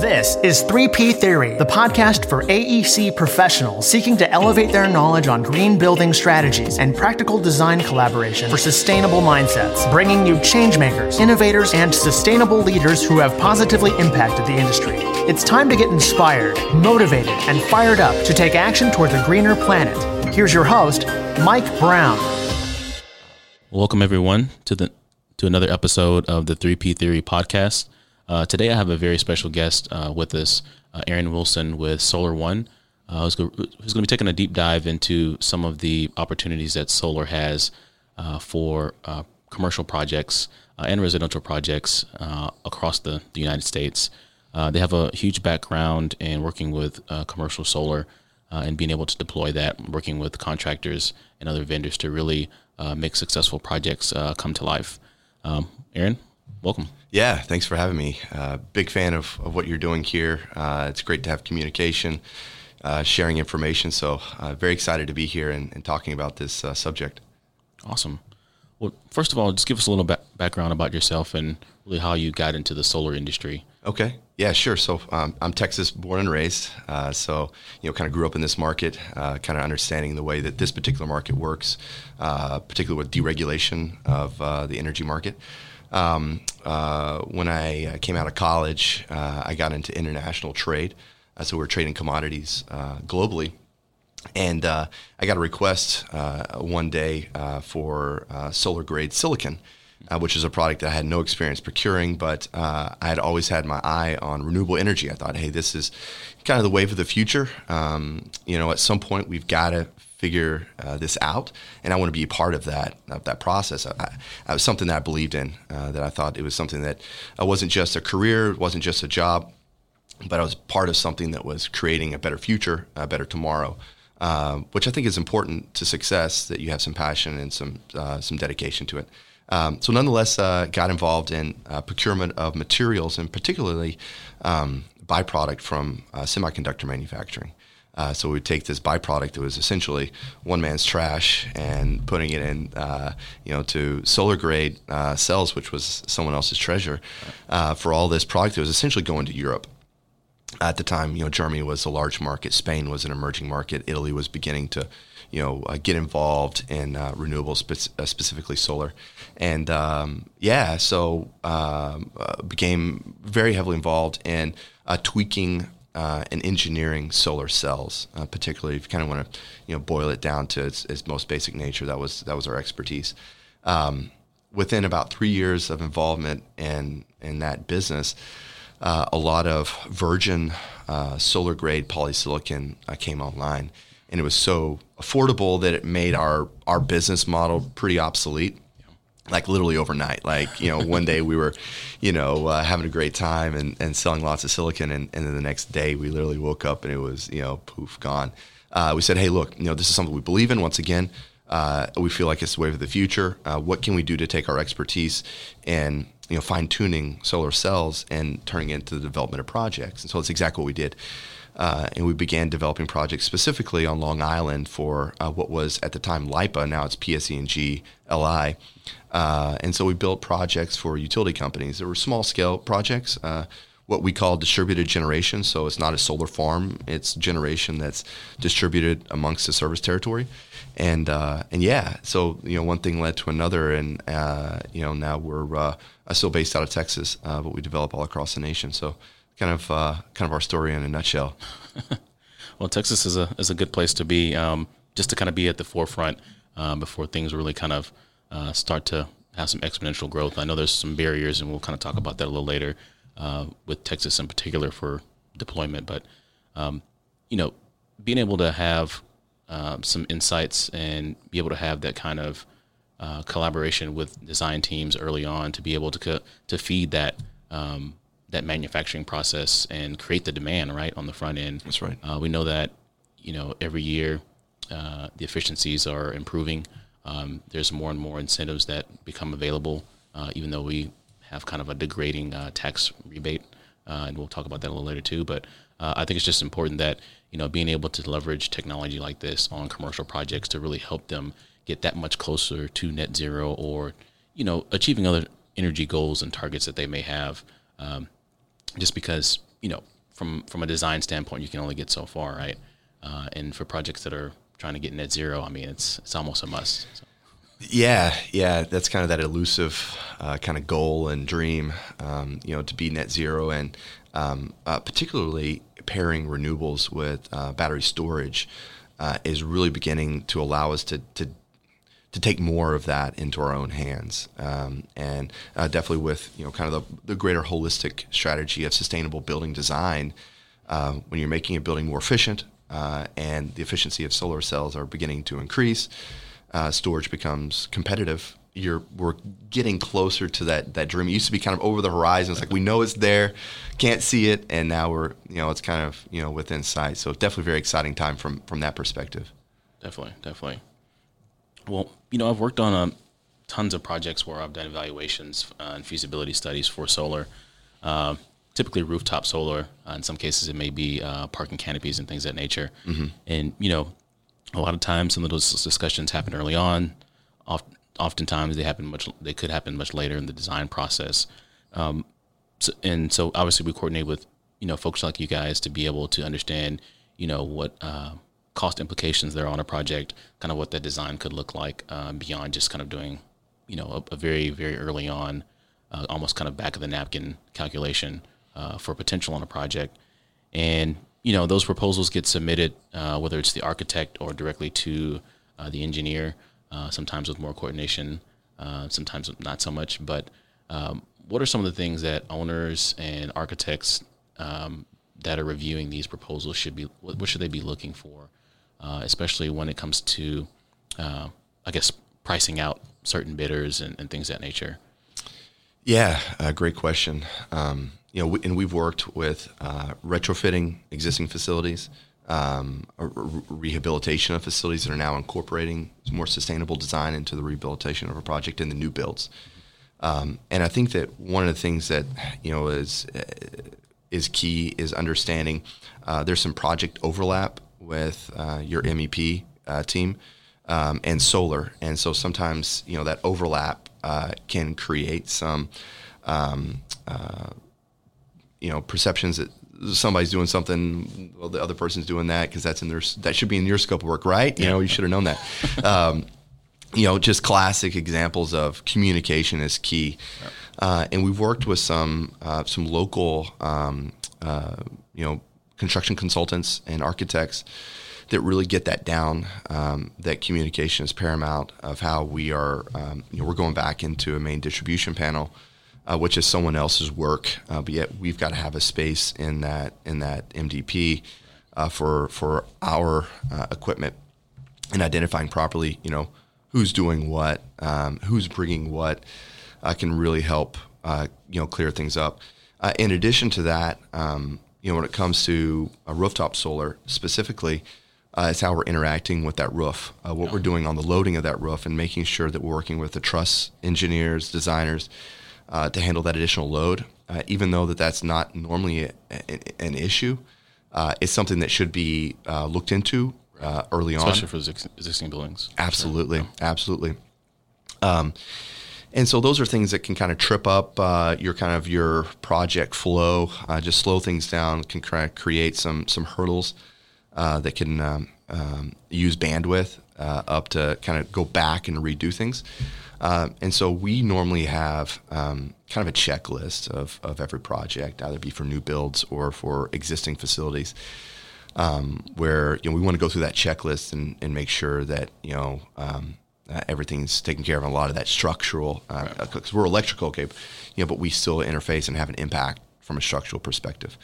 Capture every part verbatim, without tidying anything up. This is Three P Theory, the podcast for A E C professionals seeking to elevate their knowledge on green building strategies and practical design collaboration for sustainable mindsets, bringing you changemakers, innovators, and sustainable leaders who have positively impacted the industry. It's time to get inspired, motivated, and fired up to take action towards a greener planet. Here's your host, Mike Brown. Welcome, everyone, to the to another episode of the Three P Theory podcast. Uh, today, I have a very special guest uh, with us, uh, Aaron Wilson with Solar One, uh, who's going to be taking a deep dive into some of the opportunities that solar has uh, for uh, commercial projects uh, and residential projects uh, across the, the United States. Uh, they have a huge background in working with uh, commercial solar uh, and being able to deploy that, working with contractors and other vendors to really uh, make successful projects uh, come to life. Um, Aaron, welcome. Yeah, thanks for having me. Uh, big fan of, of what you're doing here. Uh, it's great to have communication, uh, sharing information. So uh, very excited to be here and, and talking about this uh, subject. Awesome. Well, first of all, just give us a little ba- background about yourself and really how you got into the solar industry. Okay. Yeah, sure. So um, I'm Texas born and raised. Uh, so, you know, kind of grew up in this market, uh, kind of understanding the way that this particular market works, uh, particularly with deregulation of uh, the energy market. Um, uh, when I came out of college, uh, I got into international trade. Uh, so we were trading commodities, uh, globally. And, uh, I got a request, uh, one day, uh, for, uh, solar grade silicon, uh, which is a product that I had no experience procuring, but, uh, I had always had my eye on renewable energy. I thought, hey, this is kind of the wave of the future. Um, you know, at some point we've got to figure uh, this out, and I want to be a part of that of that process. I, I was something that I believed in, uh, that I thought it was something that uh, wasn't just a career, it wasn't just a job, but I was part of something that was creating a better future, a better tomorrow, uh, which I think is important to success, that you have some passion and some uh, some dedication to it. Um, so nonetheless, uh, got involved in uh, procurement of materials, and particularly um, byproduct from uh, semiconductor manufacturing. Uh, so we would take this byproduct that was essentially one man's trash and putting it in, uh, you know, to solar grade uh, cells, which was someone else's treasure, uh, for all this product that was essentially going to Europe. At the time, you know, Germany was a large market. Spain was an emerging market. Italy was beginning to, you know, uh, get involved in uh, renewables, spe- uh, specifically solar. And um, yeah, so um, uh, became very heavily involved in uh, tweaking Uh, and engineering solar cells, uh, particularly if you kind of want to, you know, boil it down to its, its most basic nature. That was that was our expertise. Um, within about three years of involvement in in that business, uh, a lot of virgin uh, solar grade polysilicon uh, came online, and it was so affordable that it made our our business model pretty obsolete. Like literally overnight, like, you know, one day we were, you know, uh, having a great time and, and selling lots of silicon. And, and then the next day we literally woke up and it was, you know, poof, gone. Uh, we said, hey, look, you know, this is something we believe in. Once again, uh, we feel like it's the wave of the future. Uh, what can we do to take our expertise and, you know, fine tuning solar cells and turning it into the development of projects? And so that's exactly what we did. Uh, and we began developing projects specifically on Long Island for uh, what was at the time LIPA. Now it's P S E G L I. Uh, and so we built projects for utility companies. They were small scale projects, uh, what we call distributed generation. So it's not a solar farm, it's generation that's distributed amongst the service territory. And, uh, and yeah, so, you know, one thing led to another, and, uh, you know, now we're, uh, still based out of Texas, uh, but we develop all across the nation. So kind of, uh, kind of our story in a nutshell. Well, Texas is a, is a good place to be, um, just to kind of be at the forefront, um, before things really kind of, Uh, start to have some exponential growth. I know there's some barriers, and we'll kind of talk about that a little later uh, with Texas in particular for deployment. But, um, you know, being able to have uh, some insights and be able to have that kind of uh, collaboration with design teams early on to be able to co- to feed that um, that manufacturing process and create the demand, right, on the front end. That's right. Uh, we know that, you know, every year uh, the efficiencies are improving. Um, there's more and more incentives that become available, uh, even though we have kind of a degrading uh, tax rebate, uh, and we'll talk about that a little later too. But uh, I think it's just important that, you know, being able to leverage technology like this on commercial projects to really help them get that much closer to net zero, or, you know, achieving other energy goals and targets that they may have. Um, just because you know, from from a design standpoint, you can only get so far, right? Uh, and for projects that are trying to get net zero, I mean, it's it's almost a must. So. Yeah, yeah, that's kind of that elusive uh, kind of goal and dream, um, you know, to be net zero, and um, uh, particularly pairing renewables with uh, battery storage uh, is really beginning to allow us to to. to take more of that into our own hands. Um, and uh, definitely with, you know, kind of the, the greater holistic strategy of sustainable building design, uh, when you're making a building more efficient uh, and the efficiency of solar cells are beginning to increase, uh, storage becomes competitive. You're, we're getting closer to that, that dream. It used to be kind of over the horizon. It's like, we know it's there, can't see it. And now we're, you know, it's kind of, you know, within sight. So definitely very exciting time from, from that perspective. Definitely, definitely. Well, you know, I've worked on um, tons of projects where I've done evaluations uh, and feasibility studies for solar, uh, typically rooftop solar. Uh, in some cases, it may be uh, parking canopies and things of that nature. Mm-hmm. And, you know, a lot of times some of those discussions happen early on. Oft- oftentimes they happen much, they could happen much later in the design process. Um, so, and so obviously we coordinate with, you know, folks like you guys to be able to understand, you know, what, uh, cost implications there on a project, kind of what that design could look like uh, beyond just kind of doing, you know, a, a very, very early on, uh, almost kind of back of the napkin calculation uh, for potential on a project. And, you know, those proposals get submitted, uh, whether it's the architect or directly to uh, the engineer, uh, sometimes with more coordination, uh, sometimes not so much. But um, what are some of the things that owners and architects um, that are reviewing these proposals should be, what, what should they be looking for? Uh, especially when it comes to, uh, I guess, pricing out certain bidders and, and things of that nature? Yeah, uh, great question. Um, you know, we, and we've worked with uh, retrofitting existing facilities, um, re- rehabilitation of facilities that are now incorporating more sustainable design into the rehabilitation of a project and the new builds. Um, and I think that one of the things that, you know, is, is key is understanding uh, there's some project overlap with uh, your M E P uh, team um, and solar. And so sometimes, you know, that overlap uh, can create some, um, uh, you know, perceptions that somebody's doing something, well, the other person's doing that because that's in their, that should be in your scope of work, right? You know, you should have known that. Um, you know, just classic examples of communication is key. Uh, and we've worked with some, uh, some local, um, uh, you know, construction consultants and architects that really get that down. Um, that communication is paramount of how we are, um, you know, we're going back into a main distribution panel, uh, which is someone else's work, uh, but yet we've got to have a space in that in that M D P uh, for for our uh, equipment and identifying properly, you know, who's doing what, um, who's bringing what, uh, can really help, uh, you know, clear things up. Uh, in addition to that, um, you know, when it comes to a rooftop solar specifically, uh, it's how we're interacting with that roof, uh, what yeah. we're doing on the loading of that roof and making sure that we're working with the truss engineers, designers uh, to handle that additional load, uh, even though that that's not normally a, a, an issue. Uh, it's something that should be uh, looked into uh, early Especially on. Especially for existing buildings. Absolutely. Sure. Yeah. Absolutely. Um, And so those are things that can kind of trip up uh, your kind of your project flow, uh, just slow things down, can kind of create some some hurdles uh, that can um, um, use bandwidth uh, up to kind of go back and redo things. Uh, and so we normally have um, kind of a checklist of, of every project, either be for new builds or for existing facilities, um, where you know we want to go through that checklist and, and make sure that you know. Um, Uh, everything's taken care of. A lot of that structural, because uh, right. we're electrical, okay, you know, but we still interface and have an impact from a structural perspective.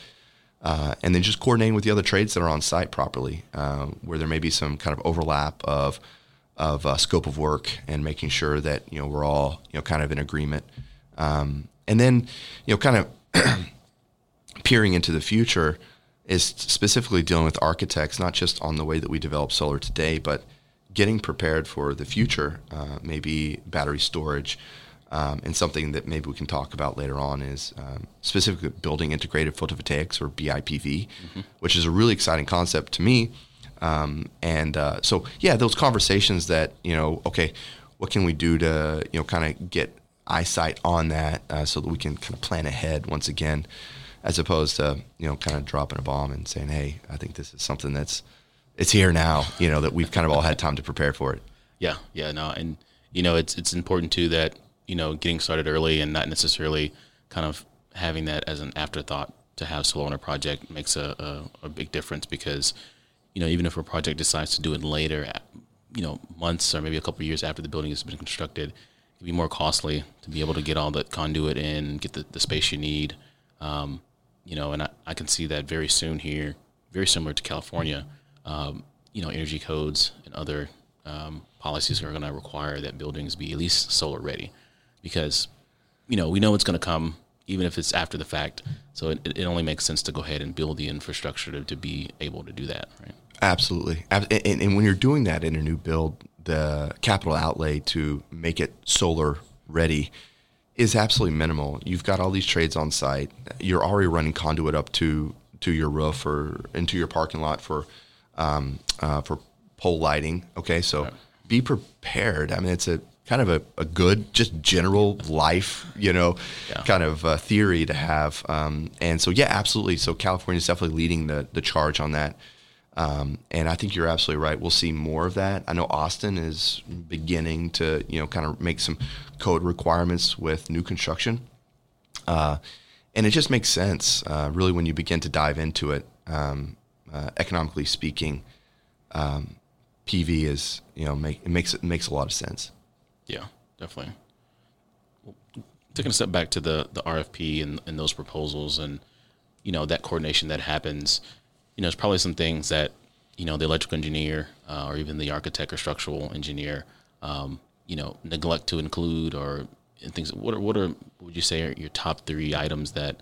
Uh, and then just coordinating with the other trades that are on site properly, uh, where there may be some kind of overlap of of uh, scope of work, and making sure that you know we're all you know kind of in agreement. Um, and then you know, kind of peering into the future is specifically dealing with architects, not just on the way that we develop solar today, but getting prepared for the future, uh, maybe battery storage, um, and something that maybe we can talk about later on is um, specifically building integrated photovoltaics, or B I P V, mm-hmm. which is a really exciting concept to me. Um, and uh, so, yeah, those conversations that you know, okay, what can we do to you know kind of get eyesight on that uh, so that we can kind of plan ahead once again as opposed to, you know, kind of dropping a bomb and saying, hey, I think this is something that's, it's here now, you know, that we've kind of all had time to prepare for it. Yeah. Yeah. No. And, you know, it's, it's important too that, you know, getting started early and not necessarily kind of having that as an afterthought to have solar on a project makes a, a, a big difference because, you know, even if a project decides to do it later, you know, months or maybe a couple of years after the building has been constructed, it can be more costly to be able to get all the conduit in, get the, the space you need. Um, you know, and I, I can see that very soon here, very similar to California, um, you know, energy codes and other um, policies are going to require that buildings be at least solar ready because, you know, we know it's going to come even if it's after the fact. So it, it only makes sense to go ahead and build the infrastructure to, to be able to do that, right? Absolutely. And, and when you're doing that in a new build, the capital outlay to make it solar ready is absolutely minimal. You've got all these trades on site. You're already running conduit up to, to your roof or into your parking lot for um, uh, for pole lighting. Okay, so be prepared. I mean, it's a kind of a, a good, just general life, you know, yeah. kind of uh, theory to have. Um, and so, yeah, absolutely. So California is definitely leading the, the charge on that. Um, and I think you're absolutely right. We'll see more of that. I know Austin is beginning to, you know, kind of make some code requirements with new construction. Uh, and it just makes sense, uh, really, when you begin to dive into it. Um, uh, economically speaking, um, P V is, you know, make, it makes it makes a lot of sense. Yeah, definitely. Well, taking a step back to the, the R F P and, and those proposals and, you know, that coordination that happens, you know, there's probably some things that, you know, the electrical engineer uh, or even the architect or structural engineer, um, you know, neglect to include or and things. What are, what are, would you say are your top three items that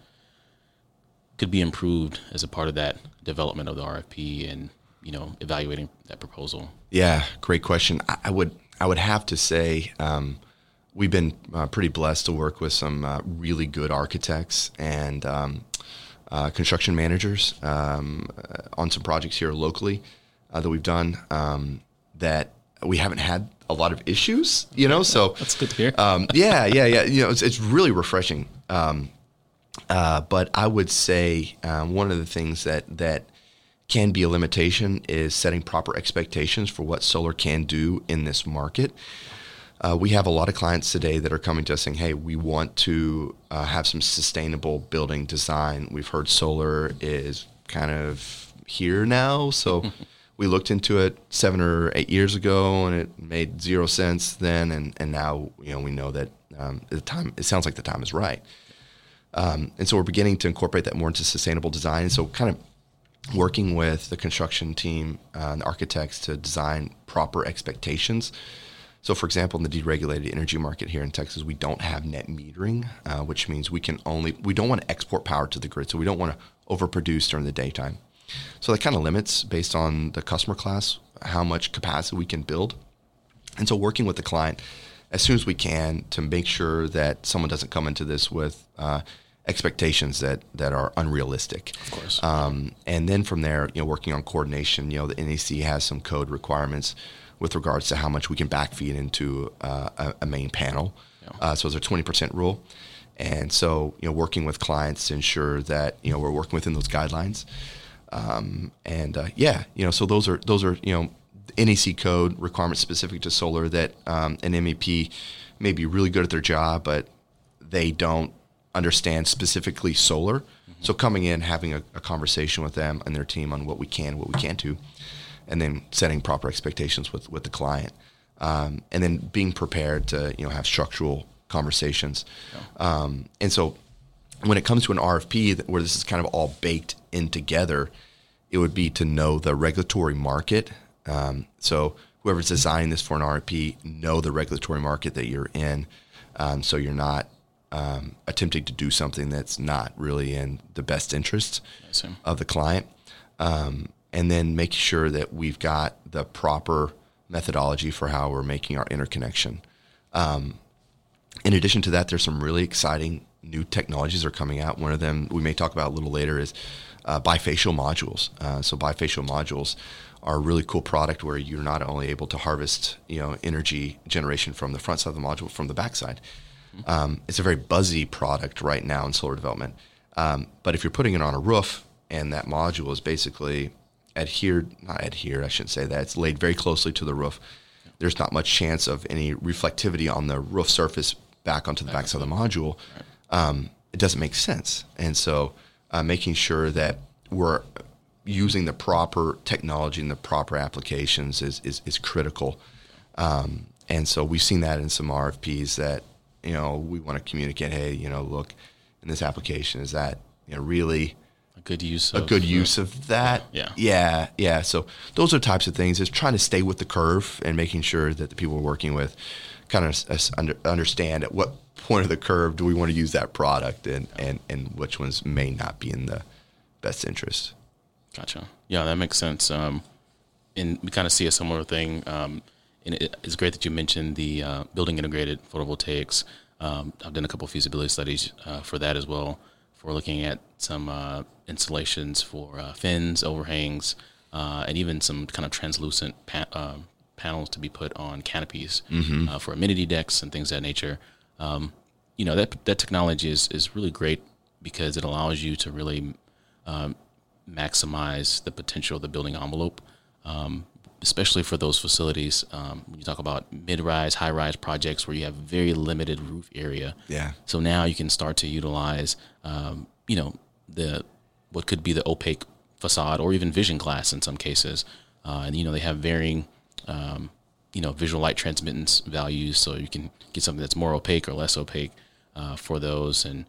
could be improved as a part of that development of the R F P and, you know, evaluating that proposal? Yeah, great question. I, I would, I would have to say um, we've been uh, pretty blessed to work with some uh, really good architects and um, uh, construction managers um, on some projects here locally uh, that we've done um, that we haven't had a lot of issues, you know, so. That's good to hear. um, yeah, yeah, yeah. You know, it's, it's really refreshing. Um, uh, but I would say um, one of the things that, that, can be a limitation is setting proper expectations for what solar can do in this market. Uh, we have a lot of clients today that are coming to us saying, hey, we want to uh, have some sustainable building design. We've heard solar is kind of here now. So we looked into it seven or eight years ago and it made zero sense then. And, and now, you know, we know that um, the time, it sounds like the time is right. Um, and so we're beginning to incorporate that more into sustainable design. So kind of working with the construction team uh, and architects to design proper expectations. So, for example, in the deregulated energy market here in Texas, we don't have net metering, uh, which means we can only, we don't want to export power to the grid. So we don't want to overproduce during the daytime. So that kind of limits based on the customer class, how much capacity we can build. And so working with the client as soon as we can to make sure that someone doesn't come into this with, uh, expectations that, that are unrealistic. Of course. Um, and then from there, you know, working on coordination, you know, the N E C has some code requirements with regards to how much we can backfeed into uh, a, a main panel. Yeah. Uh, so there's a twenty percent rule. And so, you know, working with clients to ensure that, you know, we're working within those guidelines. Um, and uh, yeah, you know, so those are, those are, you know, N E C code requirements specific to solar that um, an M E P may be really good at their job, but they don't understand specifically solar. Mm-hmm. So coming in, having a, a conversation with them and their team on what we can, what we can't do, and then setting proper expectations with, with the client. Um, and then being prepared to, you know, have structural conversations. Yeah. Um, and so when it comes to an R F P that, where this is kind of all baked in together, it would be to know the regulatory market. Um, so whoever's designing this for an R F P, know the regulatory market that you're in. Um, so you're not, Um, attempting to do something that's not really in the best interest of the client. Um, and then make sure that we've got the proper methodology for how we're making our interconnection. Um, in addition to that, there's some really exciting new technologies that are coming out. One of them we may talk about a little later is uh, bifacial modules. Uh, so bifacial modules are a really cool product where you're not only able to harvest, you know, energy generation from the front side of the module, from the back side. Um, it's a very buzzy product right now in solar development. Um, but if you're putting it on a roof and that module is basically adhered, not adhered, I shouldn't say that, it's laid very closely to the roof, there's not much chance of any reflectivity on the roof surface back onto the backside of the module. Um, it doesn't make sense. And so uh, making sure that we're using the proper technology and the proper applications is is, is critical. Um, and so we've seen that in some R F Ps that, you know, we want to communicate, hey, you know, look, in this application, is that, you know, really a good use of, a good use yeah. of that? Yeah. Yeah. Yeah. So those are types of things. Is trying to stay with the curve and making sure that the people we're working with kind of understand at what point of the curve do we want to use that product and, yeah. and, and which ones may not be in the best interest. Gotcha. Yeah, that makes sense. Um, and we kind of see a similar thing. Um, and it, it's great that you mentioned the uh, building integrated photovoltaics. Um, I've done a couple of feasibility studies uh, for that as well, for looking at some uh, installations for uh, fins, overhangs, uh, and even some kind of translucent pa- uh, panels to be put on canopies mm-hmm. uh, for amenity decks and things of that nature. Um, you know, that that technology is, is really great because it allows you to really um, maximize the potential of the building envelope, um, especially for those facilities. Um, when you talk about mid-rise, high-rise projects where you have very limited roof area. Yeah. So now you can start to utilize, um, you know, the what could be the opaque facade or even vision glass in some cases. Uh, and, you know, they have varying, um, you know, visual light transmittance values. So you can get something that's more opaque or less opaque uh, for those and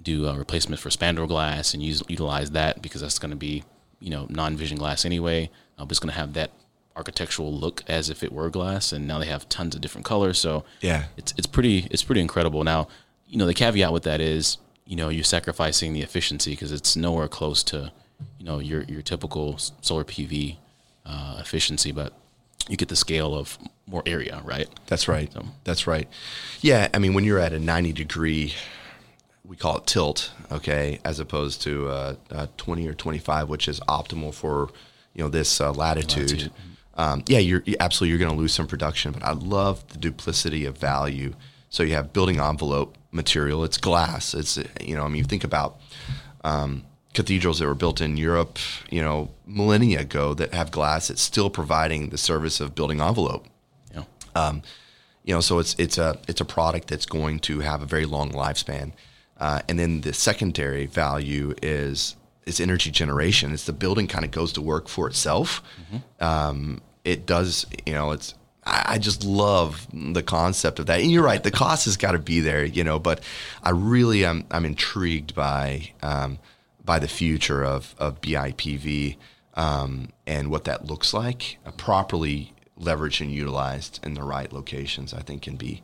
do a replacement for spandrel glass and use utilize that because that's going to be, you know, non-vision glass anyway. Uh, but it's going to have that architectural look as if it were glass, and now they have tons of different colors. So yeah, it's it's pretty it's pretty incredible. Now, you know, the caveat with that is, you know, you're sacrificing the efficiency because it's nowhere close to, you know, your your typical solar P V uh, efficiency, but you get the scale of more area, right? That's right. So. That's right. Yeah, I mean, when you're at a ninety degree, we call it tilt, okay, as opposed to uh, uh, twenty or twenty-five, which is optimal for, you know, this uh, latitude. latitude. Um, yeah, you're absolutely you're going to lose some production, but I love the duplicity of value. So you have building envelope material. It's glass. It's, you know, I mean, you think about um, cathedrals that were built in Europe, you know, millennia ago that have glass. It's still providing the service of building envelope. Yeah. Um, you know, so it's it's a it's a product that's going to have a very long lifespan. Uh, and then the secondary value is is energy generation. It's the building kind of goes to work for itself. Mm-hmm. Um, it does, you know, it's, I, I just love the concept of that. And you're right, the cost has got to be there, you know, but I really am, I'm intrigued by, um, by the future of, of B I P V, um, and what that looks like, uh, properly leveraged and utilized in the right locations, I think can be,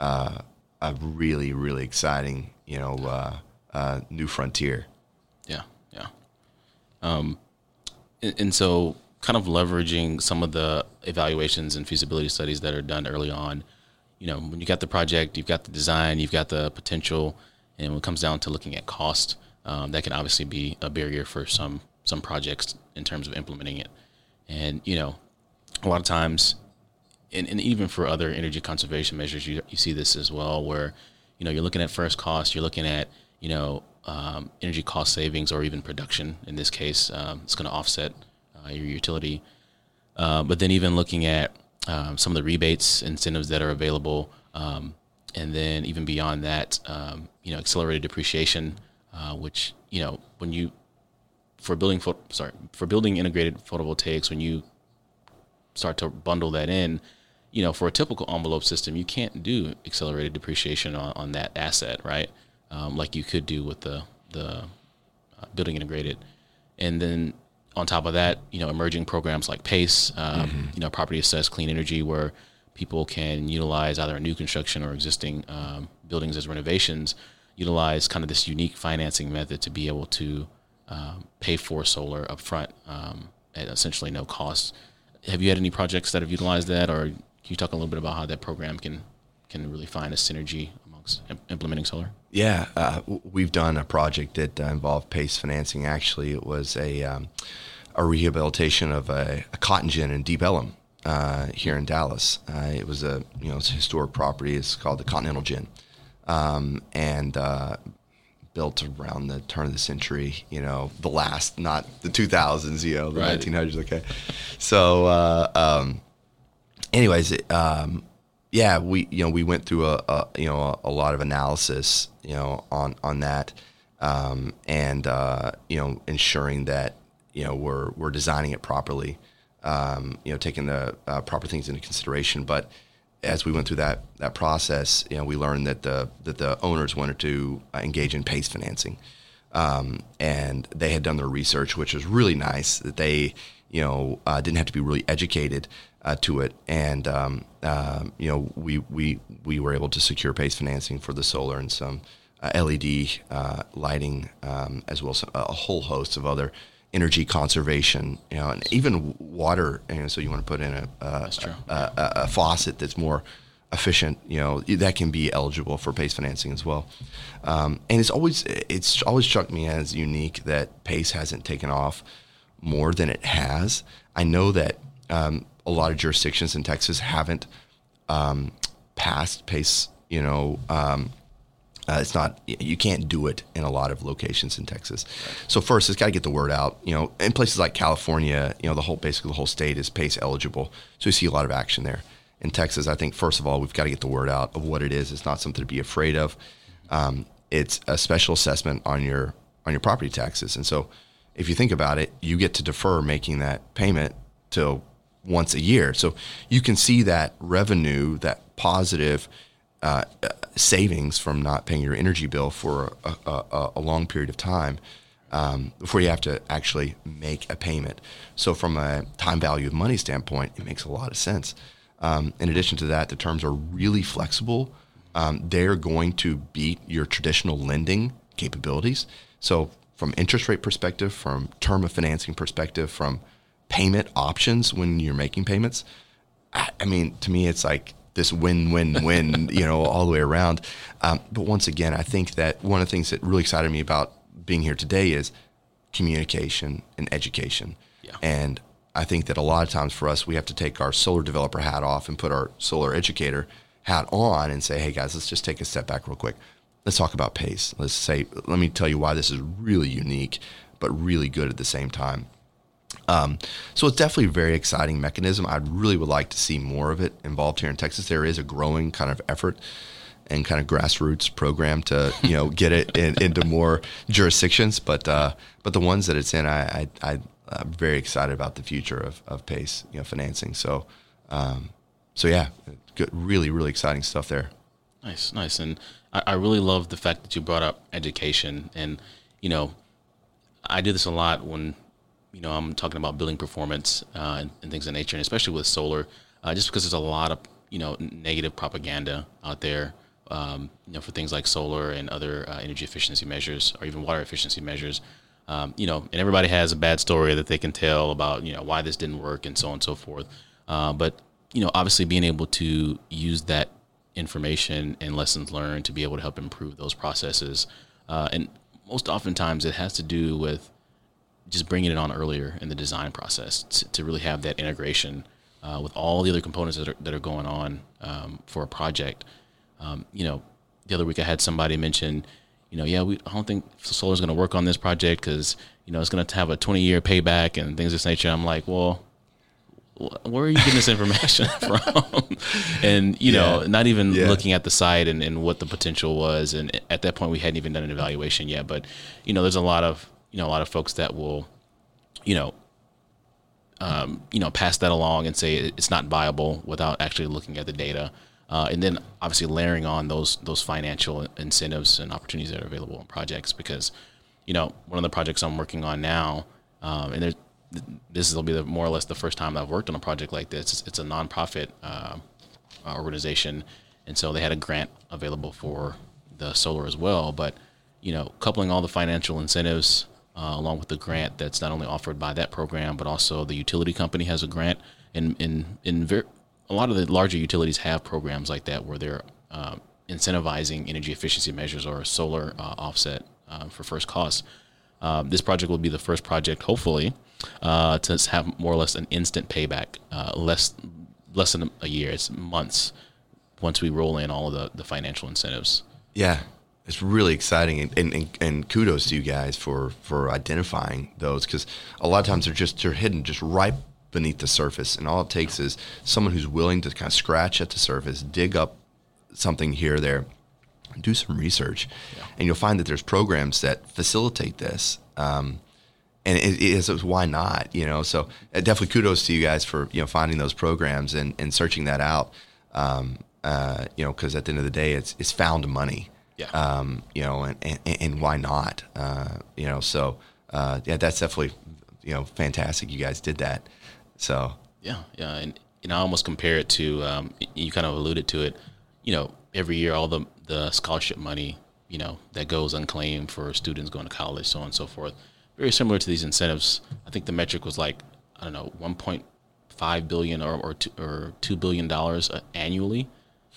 uh, a really, really exciting, you know, uh, uh, new frontier. Yeah. Yeah. Um, and, and so kind of leveraging some of the evaluations and feasibility studies that are done early on, you know, when you got the project, you've got the design, you've got the potential, and when it comes down to looking at cost, um, that can obviously be a barrier for some, some projects in terms of implementing it. And, you know, a lot of times, And, and even for other energy conservation measures, you you see this as well, where, you know, you're looking at first cost, you're looking at, you know, um, energy cost savings or even production. In this case, um, it's going to offset uh, your utility. Uh, but then even looking at um, some of the rebates, incentives that are available, um, and then even beyond that, um, you know, accelerated depreciation, uh, which, you know, when you for building pho- sorry for building integrated photovoltaics, when you start to bundle that in. You know, for a typical envelope system, you can't do accelerated depreciation on, on that asset, right? Um, like you could do with the the uh, building integrated. And then on top of that, you know, emerging programs like PACE, um, mm-hmm. you know, property assessed clean energy, where people can utilize either a new construction or existing um, buildings as renovations, utilize kind of this unique financing method to be able to um, pay for solar upfront um, at essentially no cost. Have you had any projects that have utilized that, or? Can you talk a little bit about how that program can can really find a synergy amongst implementing solar? Yeah, uh, we've done a project that involved PACE financing. Actually, it was a um, a rehabilitation of a, a cotton gin in Deep Ellum uh, here in Dallas. Uh, it was a you know it's a historic property. It's called the Continental Gin, um, and uh, built around the turn of the century, you know, the last, not the two thousands, you know, the right. nineteen hundreds. Okay. So, uh, um, anyways, um, yeah, we, you know, we went through a, a you know, a, a lot of analysis, you know, on, on that, um, and, uh, you know, ensuring that, you know, we're, we're designing it properly, um, you know, taking the uh, proper things into consideration. But as we went through that, that process, you know, we learned that the, that the owners wanted to engage in PACE financing. Um, and they had done their research, which was really nice, that they, you know, uh, didn't have to be really educated uh, to it. And, um, uh, you know, we, we, we were able to secure PACE financing for the solar and some uh, L E D uh, lighting, um, as well as a whole host of other energy conservation, you know, and even water. You know, so you want to put in a a, a, a a faucet that's more efficient. You know, that can be eligible for PACE financing as well. Um, and it's always it's always struck me as unique that PACE hasn't taken off more than it has. I know that um, a lot of jurisdictions in Texas haven't um, passed PACE. You know. Um, Uh, it's not, you can't do it in a lot of locations in Texas. Right. So first, it's got to get the word out. You know, in places like California, you know, the whole, basically the whole state is PACE eligible. So you see a lot of action there. In Texas, I think, first of all, we've got to get the word out of what it is. It's not something to be afraid of. Um, it's a special assessment on your, on your property taxes. And so if you think about it, you get to defer making that payment till once a year. So you can see that revenue, that positive Uh, savings from not paying your energy bill for a, a, a long period of time um, before you have to actually make a payment. So from a time value of money standpoint, it makes a lot of sense. Um, in addition to that, the terms are really flexible. Um, they're going to beat your traditional lending capabilities. So from interest rate perspective, from term of financing perspective, from payment options when you're making payments, I, I mean, to me, it's like, this win, win, win, you know, all the way around. Um, but once again, I think that one of the things that really excited me about being here today is communication and education. Yeah. And I think that a lot of times for us, we have to take our solar developer hat off and put our solar educator hat on and say, hey guys, let's just take a step back real quick. Let's talk about PACE. Let's say, let me tell you why this is really unique, but really good at the same time. Um, so it's definitely a very exciting mechanism. I really would like to see more of it involved here in Texas. There is a growing kind of effort and kind of grassroots program to, you know, get it in, into more jurisdictions. But uh, but the ones that it's in, I, I, I, I'm very excited about the future of, of PACE, you know, financing. So, um, so yeah, good, really, really exciting stuff there. Nice, nice. And I, I really love the fact that you brought up education. And, you know, I do this a lot when – you know, I'm talking about building performance uh, and, and things of nature, and especially with solar, uh, just because there's a lot of, you know, negative propaganda out there, um, you know, for things like solar and other uh, energy efficiency measures or even water efficiency measures, um, you know, and everybody has a bad story that they can tell about, you know, why this didn't work and so on and so forth. Uh, but, you know, obviously being able to use that information and lessons learned to be able to help improve those processes. Uh, and most oftentimes it has to do with just bringing it on earlier in the design process to, to really have that integration uh, with all the other components that are, that are going on um, for a project. Um, you know, the other week I had somebody mention, you know, yeah, we I don't think solar's going to work on this project because, you know, it's going to have a twenty year payback and things of this nature. I'm like, well, where are you getting this information from? And, you know, yeah. not even yeah. looking at the site and, and what the potential was. And at that point we hadn't even done an evaluation yet, but you know, there's a lot of, you know, a lot of folks that will, you know, um, you know, pass that along and say it's not viable without actually looking at the data. Uh, and then obviously layering on those, those financial incentives and opportunities that are available in projects, because, you know, one of the projects I'm working on now, um, and there's, this will be the, more or less the first time I've worked on a project like this. It's, it's a nonprofit, uh, organization. And so they had a grant available for the solar as well, but, you know, coupling all the financial incentives, Uh, along with the grant that's not only offered by that program, but also the utility company has a grant. And in in ver- a lot of the larger utilities have programs like that where they're uh, incentivizing energy efficiency measures or a solar uh, offset uh, for first cost. Uh, this project will be the first project, hopefully, uh, to have more or less an instant payback, uh, less less than a year. It's months once we roll in all of the, the financial incentives. Yeah. It's really exciting, and, and, and kudos to you guys for, for identifying those, because a lot of times they're just they're hidden just right beneath the surface, and all it takes is someone who's willing to kind of scratch at the surface, dig up something here or there, and do some research, yeah. and you'll find that there's programs that facilitate this, um, and it is it, why not, you know? So uh, definitely kudos to you guys for you know finding those programs and, and searching that out, um, uh, you know, because at the end of the day, it's it's found money. Yeah. Um, you know, and, and, and why not? Uh, you know, so, uh, yeah, that's definitely, you know, fantastic. You guys did that. So, yeah. Yeah. And, and I almost compare it to, um, you kind of alluded to it, you know, every year, all the, the scholarship money, you know, that goes unclaimed for students going to college, so on and so forth. Very similar to these incentives. I think the metric was like, I don't know, one point five billion dollars or, or two, or two billion dollars annually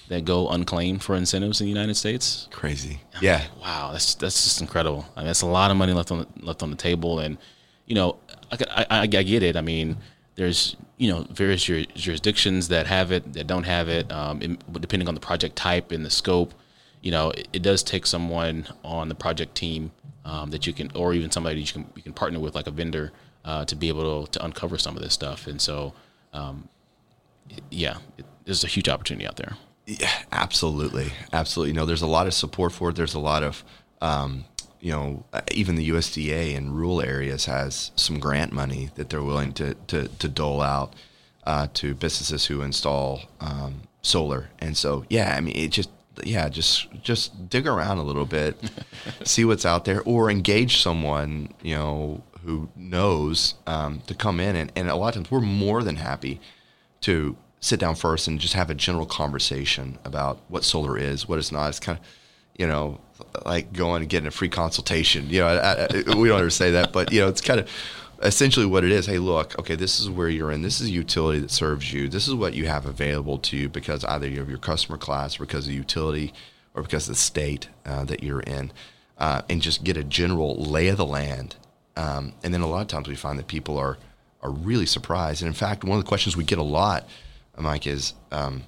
that go unclaimed for incentives in the United States. Crazy. I'm yeah. Like, wow. That's, that's just incredible. I mean, that's a lot of money left on the, left on the table. And, you know, I, I, I, I get it. I mean, there's, you know, various jur- jurisdictions that have it, that don't have it. Um, it, depending on the project type and the scope, you know, it, it does take someone on the project team um, that you can, or even somebody you can, you can partner with, like a vendor, uh, to be able to, to uncover some of this stuff. And so, um, it, yeah, it, there's a huge opportunity out there. Yeah, absolutely. Absolutely. You know, there's a lot of support for it. There's a lot of, um, you know, even the U S D A in rural areas has some grant money that they're willing to, to, to dole out uh, to businesses who install um, solar. And so, yeah, I mean, it just, yeah, just, just dig around a little bit, see what's out there, or engage someone, you know, who knows um, to come in. And, and a lot of times we're more than happy to sit down first and just have a general conversation about what solar is, what it's not. It's kind of, you know, like going and getting a free consultation. You know, I, I, we don't ever say that, but, you know, it's kind of essentially what it is. Hey, look, okay, this is where you're in. This is a utility that serves you. This is what you have available to you because either you have your customer class or because of the utility or because of the state uh, that you're in, uh, and just get a general lay of the land. Um, and then a lot of times we find that people are, are really surprised. And, in fact, one of the questions we get a lot, Mike, is, um,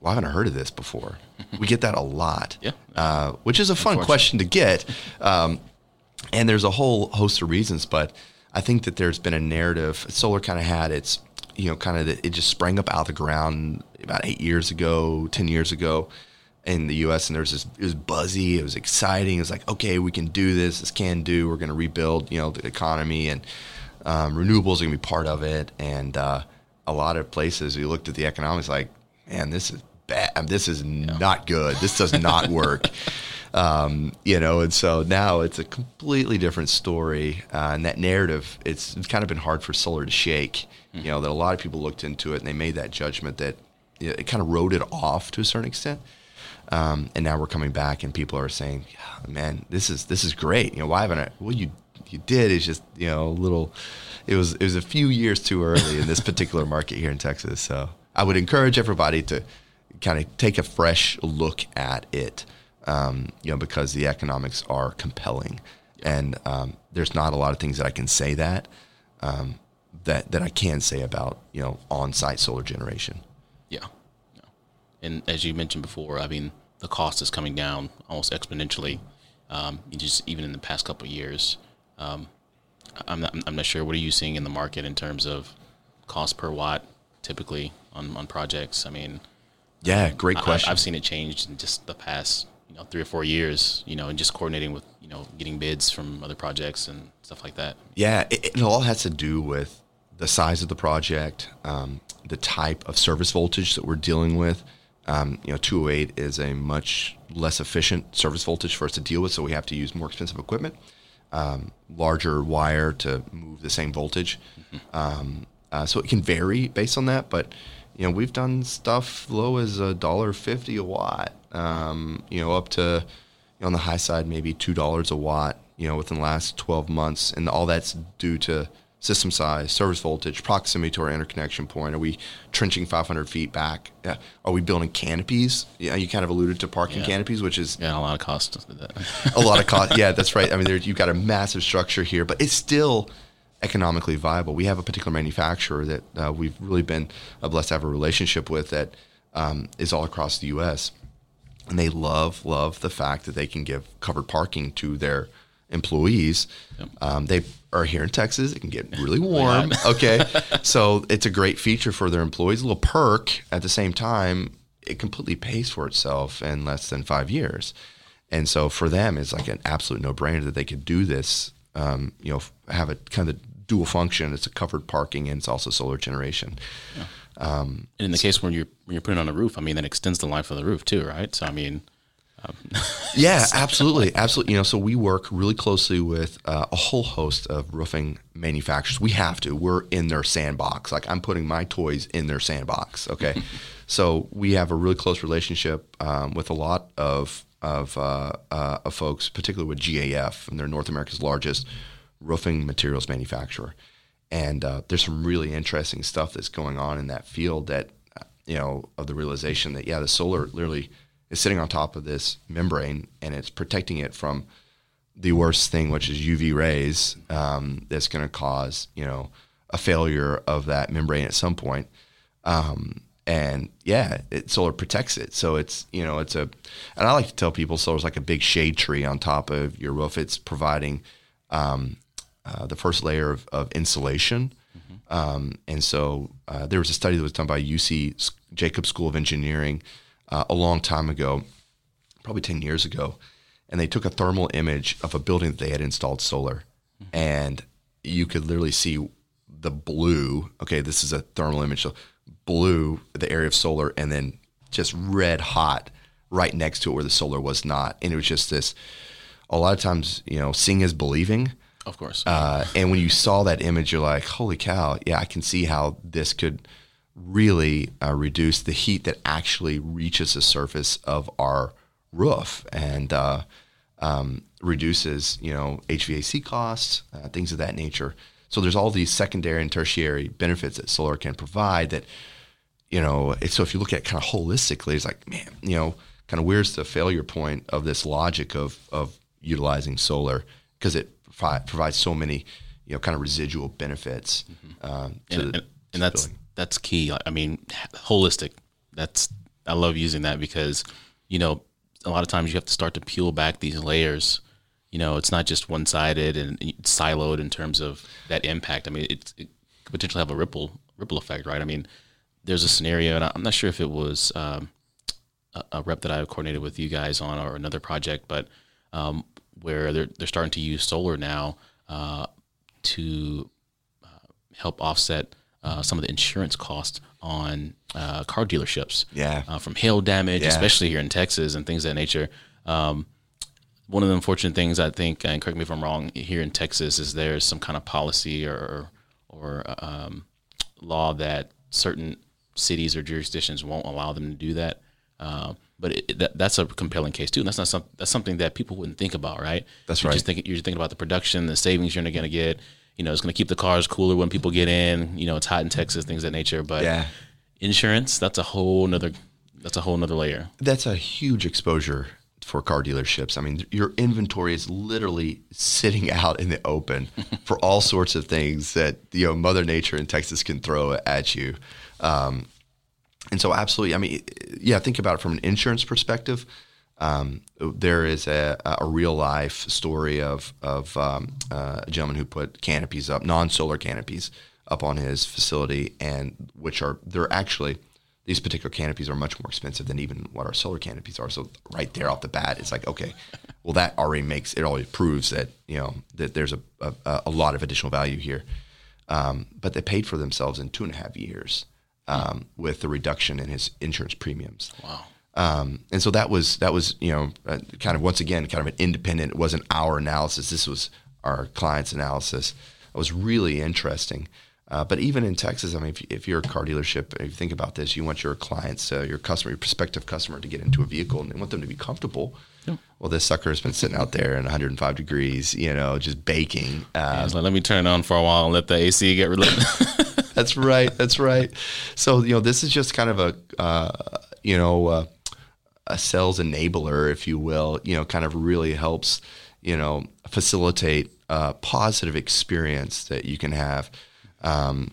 well, I haven't heard of this before. We get that a lot, yeah. uh, which is a fun question to get. Um, and there's a whole host of reasons, but I think that there's been a narrative. Solar kind of had its, you know, kind of, it just sprang up out of the ground about eight years ago, ten years ago in the U S. And there was this, it was buzzy. It was exciting. It was like, okay, we can do this. This can do, we're going to rebuild, you know, the economy, and um, renewables are going to be part of it. And, uh, a lot of places we looked at the economics like, man, this is bad. This is yeah. not good. This does not work. um, you know, and so now it's a completely different story. Uh, and that narrative, it's, it's kind of been hard for solar to shake, mm-hmm. you know, that a lot of people looked into it and they made that judgment that you know, it kind of wrote it off to a certain extent. Um, and now we're coming back and people are saying, yeah, man, this is, this is great. You know, why haven't I, well, you, you did is just, you know, a little, it was, it was a few years too early in this particular market here in Texas. So I would encourage everybody to kind of take a fresh look at it, um, you know, because the economics are compelling, and um, there's not a lot of things that I can say that, um, that, that I can say about, you know, on-site solar generation. Yeah. yeah. And as you mentioned before, I mean, the cost is coming down almost exponentially. Um, just even in the past couple of years. Um, I'm not, I'm not sure. What are you seeing in the market in terms of cost per watt typically on, on projects? I mean, yeah, great I, question. I've seen it change in just the past, you know, three or four years, you know, and just coordinating with, you know, getting bids from other projects and stuff like that. Yeah. It, it all has to do with the size of the project, um, the type of service voltage that we're dealing with. Um, you know, two oh eight is a much less efficient service voltage for us to deal with. So we have to use more expensive equipment. Um, larger wire to move the same voltage. Mm-hmm. Um, uh, so it can vary based on that, but, you know, we've done stuff low as one dollar fifty a watt, um, you know, up to, you know, on the high side, maybe two dollars a watt, you know, within the last twelve months. And all that's due to system size, service voltage, proximity to our interconnection point. Are we trenching five hundred feet back? Yeah. Are we building canopies? Yeah, you kind of alluded to parking yeah. canopies, which is yeah, a lot of cost. a lot of cost. Yeah, that's right. I mean, there, you've got a massive structure here, but it's still economically viable. We have a particular manufacturer that uh, we've really been blessed to have a relationship with that um, is all across the U S And they love, love the fact that they can give covered parking to their employees. Yep. Um, they are here in Texas. It can get really warm. Okay. So it's a great feature for their employees, a little perk. At the same time, it completely pays for itself in less than five years. And so for them, it's like an absolute no-brainer that they could do this, um, you know, have a kind of dual function. It's a covered parking and it's also solar generation. Yeah. Um, and in the so, case when you're when you're putting it on a roof, I mean, that extends the life of the roof too, right? So I mean, um, yeah, absolutely, absolutely. You know, so we work really closely with uh, a whole host of roofing manufacturers. We have to. We're in their sandbox. Like I'm putting my toys in their sandbox. Okay, so we have a really close relationship um, with a lot of of, uh, uh, of folks, particularly with G A F, and they're North America's largest roofing materials manufacturer. And uh, there's some really interesting stuff that's going on in that field that, you know, of the realization that, yeah, the solar literally is sitting on top of this membrane and it's protecting it from the worst thing, which is U V rays, um, that's going to cause, you know, a failure of that membrane at some point. Um, and yeah, it, solar protects it. So it's, you know, it's a, and I like to tell people solar's like a big shade tree on top of your roof. It's providing, um, Uh, the first layer of, of insulation. Mm-hmm. Um, and so uh, there was a study that was done by U C Jacobs School of Engineering uh, a long time ago, probably ten years ago. And they took a thermal image of a building that they had installed solar. Mm-hmm. And you could literally see the blue. Okay, this is a thermal image. So blue, the area of solar, and then just red hot right next to it where the solar was not. And it was just this, a lot of times, you know, seeing is believing. Of course. Uh, and when you saw that image, you're like, holy cow, yeah, I can see how this could really uh, reduce the heat that actually reaches the surface of our roof and uh, um, reduces, you know, H V A C costs, uh, things of that nature. So there's all these secondary and tertiary benefits that solar can provide that, you know, so if you look at it kind of holistically, it's like, man, you know, kind of where's the failure point of this logic of, of utilizing solar because it provides so many, you know, kind of residual benefits. Mm-hmm. um, to and, the, and, and that's building. That's key. I mean, holistic. That's I love using that because, you know, a lot of times you have to start to peel back these layers. You know, it's not just one sided and siloed in terms of that impact. I mean, it, it could potentially have a ripple ripple effect, right? I mean, there's a scenario, and I'm not sure if it was um, a, a rep that I coordinated with you guys on or another project, but. Um, where they're they're starting to use solar now uh, to uh, help offset uh, some of the insurance costs on uh, car dealerships. Yeah. Uh, from hail damage, yeah. Especially here in Texas and things of that nature. Um, one of the unfortunate things I think, and correct me if I'm wrong, here in Texas is there's some kind of policy or or um, law that certain cities or jurisdictions won't allow them to do that. Uh, But it, that, that's a compelling case too, and that's not some, that's something that people wouldn't think about, right? That's you're right. Just thinking, you're thinking about the production, the savings you're going to get. You know, it's going to keep the cars cooler when people get in. You know, it's hot in Texas, things of that nature. But yeah. Insurance, that's a whole another that's a whole another layer. That's a huge exposure for car dealerships. I mean, your inventory is literally sitting out in the open for all sorts of things that you know Mother Nature in Texas can throw at you. Um, And so absolutely, I mean, yeah, think about it from an insurance perspective. Um, there is a, a real life story of, of um, uh, a gentleman who put canopies up, non-solar canopies up on his facility, and which are, they're actually, these particular canopies are much more expensive than even what our solar canopies are. So right there off the bat, it's like, okay, well, that already makes, it already proves that, you know, that there's a, a, a lot of additional value here. Um, but they paid for themselves in two and a half years. Um, with the reduction in his insurance premiums. Wow. Um, and so that was, that was, you know, uh, kind of once again, kind of an independent, it wasn't our analysis. This was our client's analysis. It was really interesting. Uh, but even in Texas, I mean, if, if you're a car dealership, if you think about this, you want your clients, uh, your customer, your prospective customer to get into a vehicle and they want them to be comfortable. Yeah. Well, this sucker has been sitting out there in one hundred five degrees, you know, just baking. Um, like, let me turn it on for a while and let the A C get relieved. That's right. That's right. So, you know, this is just kind of a, uh, you know, uh, a sales enabler, if you will, you know, kind of really helps, you know, facilitate a positive experience that you can have. Um,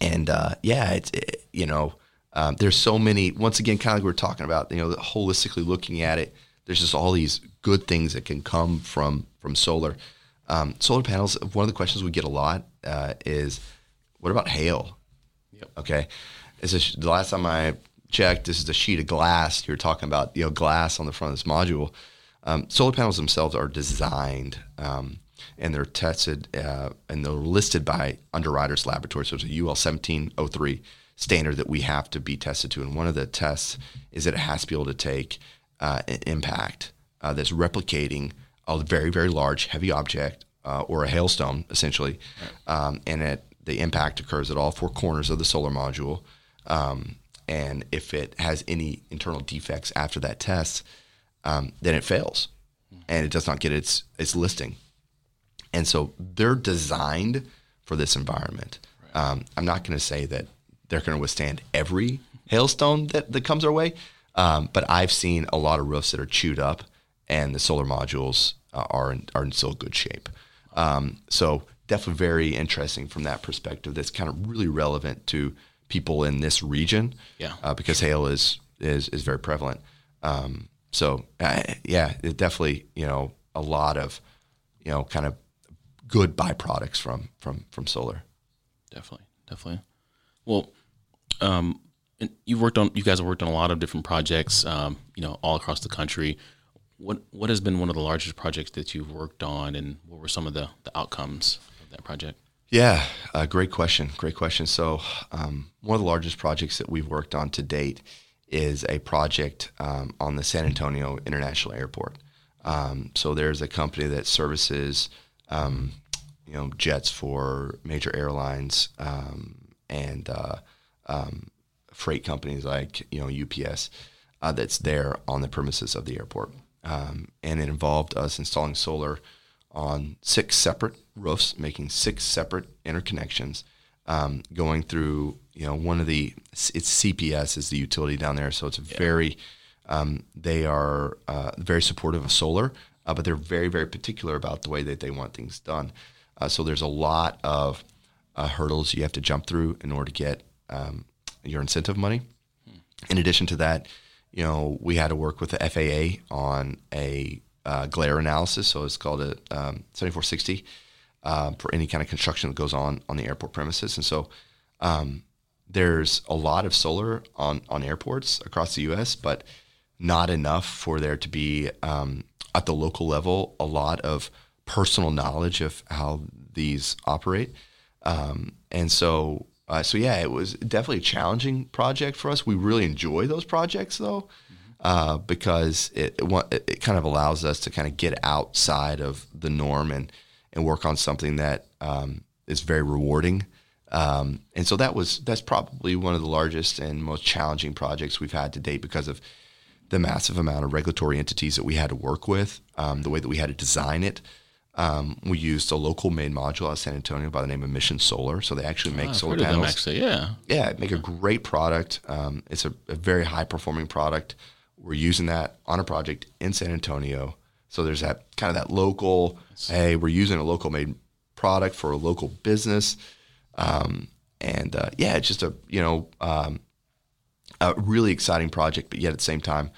and, uh, yeah, it's, it, you know, Um, there's so many, once again, kind of like we were talking about, you know, holistically looking at it, there's just all these good things that can come from, from solar. Um, solar panels, one of the questions we get a lot uh, is, what about hail? Yep. Okay. It's a, the last time I checked, this is a sheet of glass. You're talking about, you know, glass on the front of this module. Um, solar panels themselves are designed um, and they're tested uh, and they're listed by Underwriters Laboratory. So it's a U L seventeen oh three standard that we have to be tested to. And one of the tests is that it has to be able to take uh, an impact uh, that's replicating a very, very large heavy object uh, or a hailstone, essentially. Right. Um, and it, the impact occurs at all four corners of the solar module. Um, and if it has any internal defects after that test, um, then it fails and it does not get its its listing. And so they're designed for this environment. Right. Um, I'm not going to say that they're going to withstand every hailstone that, that comes our way, um, but I've seen a lot of roofs that are chewed up and the solar modules uh, are, in, are in still good shape. Um, so definitely very interesting from that perspective. That's kind of really relevant to people in this region, yeah, uh, because hail is is is very prevalent. Um, so uh, yeah, it definitely, you know, a lot of, you know, kind of good byproducts from from from solar. Definitely, definitely. Well, um, and you've worked on you guys have worked on a lot of different projects, um, you know, all across the country. What what has been one of the largest projects that you've worked on, and what were some of the, the outcomes of that project? Yeah, uh, great question. Great question. So um, one of the largest projects that we've worked on to date is a project um, on the San Antonio International Airport. Um, so there's a company that services, um, you know, jets for major airlines um, and uh, um, freight companies like, you know, U P S uh, that's there on the premises of the airport. Um, and it involved us installing solar on six separate roofs, making six separate interconnections, um, going through, you know, one of the, it's C P S is the utility down there. So it's yeah. very, um, they are uh, very supportive of solar, uh, but they're very, very particular about the way that they want things done. Uh, so there's a lot of uh, hurdles you have to jump through in order to get um, your incentive money. Hmm. In addition to that, you know, we had to work with the F A A on a Uh, glare analysis, so it's called a um, seventy-four sixty uh, for any kind of construction that goes on on the airport premises. And so um, there's a lot of solar on, on airports across the U S, but not enough for there to be, um, at the local level, a lot of personal knowledge of how these operate. Um, and so, uh, so yeah, it was definitely a challenging project for us. We really enjoy those projects, though. Uh, because it, it it kind of allows us to kind of get outside of the norm and, and work on something that um, is very rewarding. Um, and so that was that's probably one of the largest and most challenging projects we've had to date because of the massive amount of regulatory entities that we had to work with, um, the way that we had to design it. Um, we used a local made module out of San Antonio by the name of Mission Solar. So they actually make oh, solar I've heard panels. Of them actually, yeah. Yeah, make yeah. a great product. Um, it's a, a very high performing product. We're using that on a project in San Antonio. So there's that kind of that local, hey, we're using a local made product for a local business. Um, and uh, yeah, it's just a, you know, um, a really exciting project, but yet at the same time,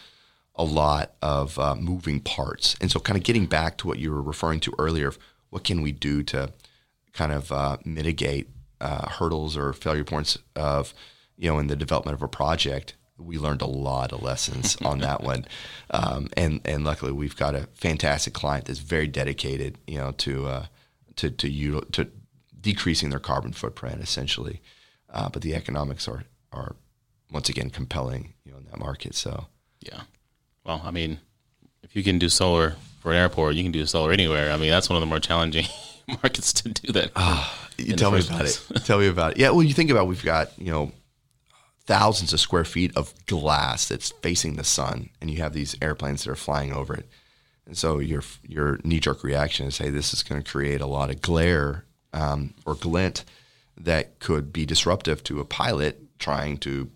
a lot of uh, moving parts. And so kind of getting back to what you were referring to earlier, of what can we do to kind of uh, mitigate uh, hurdles or failure points of, you know, in the development of a project. We learned a lot of lessons on that one. Um, and, and luckily we've got a fantastic client that's very dedicated, you know, to, uh, to, to, you, to decreasing their carbon footprint essentially. Uh, but the economics are, are once again compelling, you know, in that market. So, yeah. Well, I mean, if you can do solar for an airport, you can do solar anywhere. I mean, that's one of the more challenging markets to do that. Oh, you tell me about it. Tell me about it. Yeah. Well, you think about, we've got, you know, thousands of square feet of glass that's facing the sun, and you have these airplanes that are flying over it. And so your your knee-jerk reaction is, hey, this is going to create a lot of glare um, or glint that could be disruptive to a pilot trying to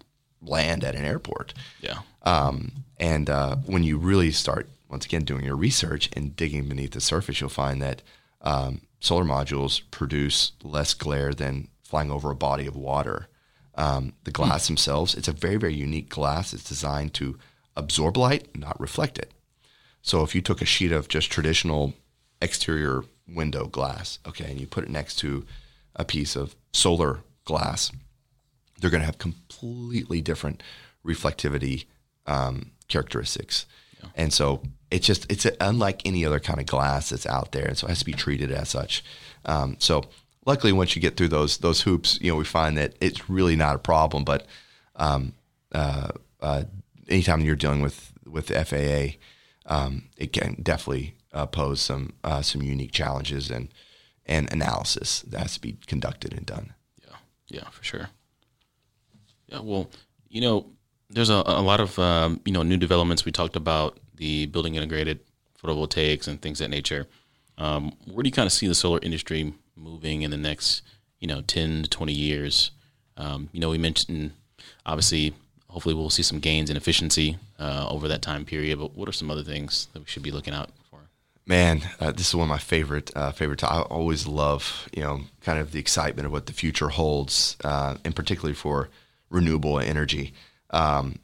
land at an airport. Yeah. Um, and uh, when you really start, once again, doing your research and digging beneath the surface, you'll find that um, solar modules produce less glare than flying over a body of water. um, the glass hmm. themselves. It's a very, very unique glass. It's designed to absorb light, not reflect it. So if you took a sheet of just traditional exterior window glass, okay, and you put it next to a piece of solar glass, they're going to have completely different reflectivity um, characteristics. Yeah. And so it's just, it's unlike any other kind of glass that's out there. And so it has to be treated as such. Um, so luckily, once you get through those those hoops, you know, we find that it's really not a problem. But um, uh, uh, anytime you're dealing with, with the F A A, um, it can definitely uh, pose some uh, some unique challenges and and analysis that has to be conducted and done. Yeah, yeah, for sure. Yeah, well, you know, there's a, a lot of um, you know, new developments. We talked about the building integrated photovoltaics and things of that nature. Um, where do you kind of see the solar industry moving in the next, you know, ten to twenty years? Um, you know, we mentioned obviously, hopefully, we'll see some gains in efficiency uh, over that time period. But what are some other things that we should be looking out for? Man, uh, this is one of my favorite uh, favorite. To- I always love, you know, kind of the excitement of what the future holds, uh, and particularly for renewable energy. Um,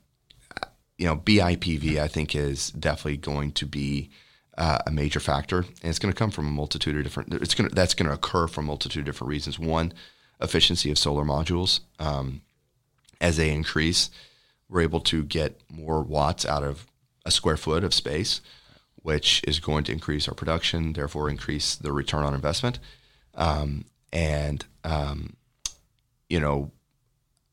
you know, B I P V, I think, is definitely going to be uh, a major factor, and it's going to come from a multitude of different. It's going that's going to occur from a multitude of different reasons. One, efficiency of solar modules um, as they increase, we're able to get more watts out of a square foot of space, which is going to increase our production, therefore increase the return on investment. Um, and, um, you know,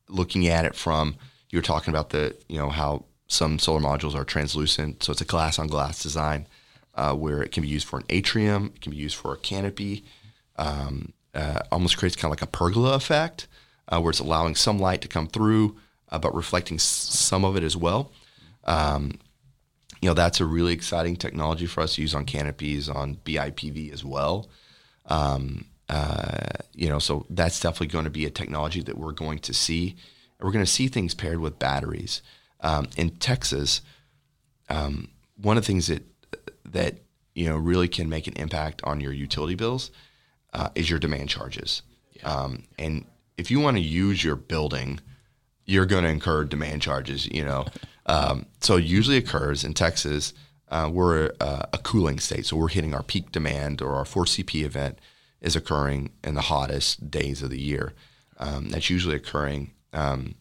looking at it from, you were talking about the, you know, how some solar modules are translucent. So it's a glass on glass design uh, where it can be used for an atrium. It can be used for a canopy. Um, uh, almost creates kind of like a pergola effect uh, where it's allowing some light to come through, Uh, but reflecting s- some of it as well. Um, you know, that's a really exciting technology for us to use on canopies, on B I P V as well. Um, uh, you know, so that's definitely going to be a technology that we're going to see. We're going to see things paired with batteries. Um, in Texas, um, one of the things that, that, you know, really can make an impact on your utility bills uh, is your demand charges. Yeah. Um, and if you want to use your building, you're going to incur demand charges, you know. Um, so it usually occurs in Texas. Uh, we're a, a cooling state, so we're hitting our peak demand, or our four C P event is occurring in the hottest days of the year. Um, that's usually occurring, um,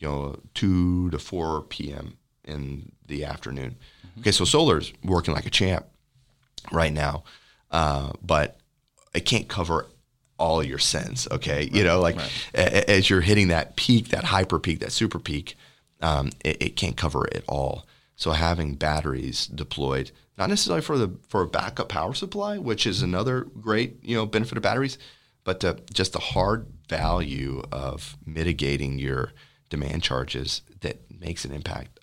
you know, two to four p.m. in the afternoon. Mm-hmm. Okay, so solar's working like a champ right now, uh, but it can't cover all your sins, okay? Right, you know, like right. a, as you're hitting that peak, that hyper peak, that super peak, um, it, it can't cover it all. So having batteries deployed, not necessarily for the for a backup power supply, which is another great, you know, benefit of batteries, but to, just the hard value of mitigating your demand charges that makes an impact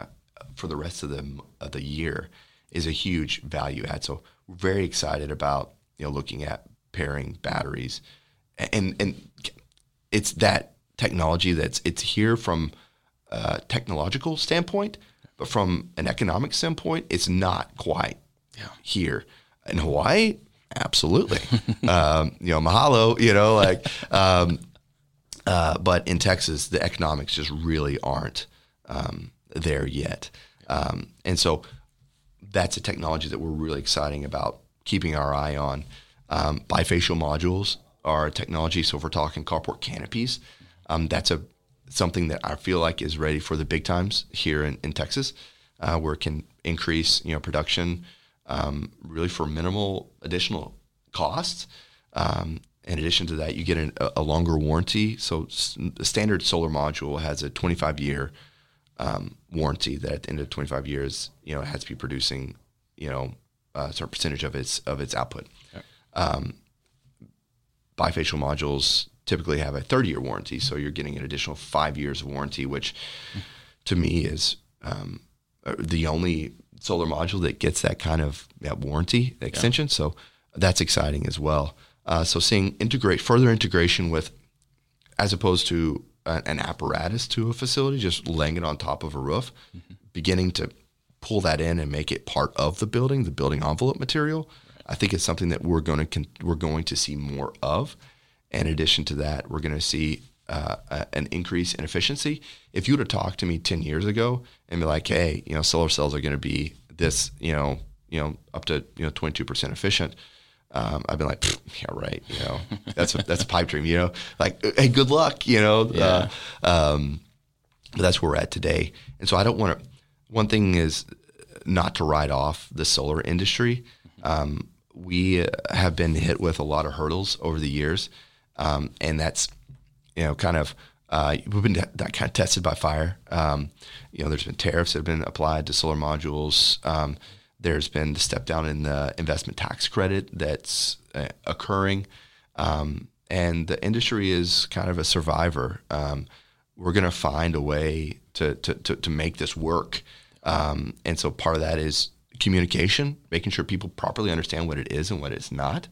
for the rest of the of the year is a huge value add. So we're very excited about, you know, looking at pairing batteries. And and it's that technology that's it's here from a technological standpoint, but from an economic standpoint, it's not quite yeah. here in Hawaii. Absolutely, um, you know, mahalo, you know, like. Um, uh, but in Texas, the economics just really aren't um, there yet, um, and so that's a technology that we're really exciting about keeping our eye on. Um, bifacial modules are a technology. So if we're talking carport canopies, um, that's a something that I feel like is ready for the big times here in, in Texas, uh, where it can increase, you know, production um, really for minimal additional costs. Um, in addition to that, you get an, a longer warranty. So the standard solar module has a twenty-five year um, warranty that at the end of twenty-five years, you know, it has to be producing, you know, a certain percentage of its of its output. Okay. Um, bifacial modules typically have a thirty year warranty. So you're getting an additional five years of warranty, which to me is, um, the only solar module that gets that kind of that warranty extension. Yeah. So that's exciting as well. Uh, so seeing integrate further integration with, as opposed to a, an apparatus to a facility, just laying it on top of a roof, mm-hmm. beginning to pull that in and make it part of the building, the building envelope material. I think it's something that we're going to con- we're going to see more of. In addition to that, we're going to see uh, a, an increase in efficiency. If you would have talked to me ten years ago and be like, hey, you know, solar cells are going to be this, you know, you know, up to, you know, twenty-two percent efficient. Um, I've been like, yeah, right. You know, that's a, that's a pipe dream, you know, like, hey, good luck, you know, yeah. uh, um, but that's where we're at today. And so I don't want to, one thing is not to write off the solar industry. Um, we have been hit with a lot of hurdles over the years. Um, and that's, you know, kind of, uh, we've been that kind of tested by fire. Um, you know, there's been tariffs that have been applied to solar modules. Um, There's been the step down in the investment tax credit that's uh, occurring. Um, and the industry is kind of a survivor. Um, we're going to find a way to, to, to, to make this work. Um, and so part of that is communication, making sure people properly understand what it is and what it's not.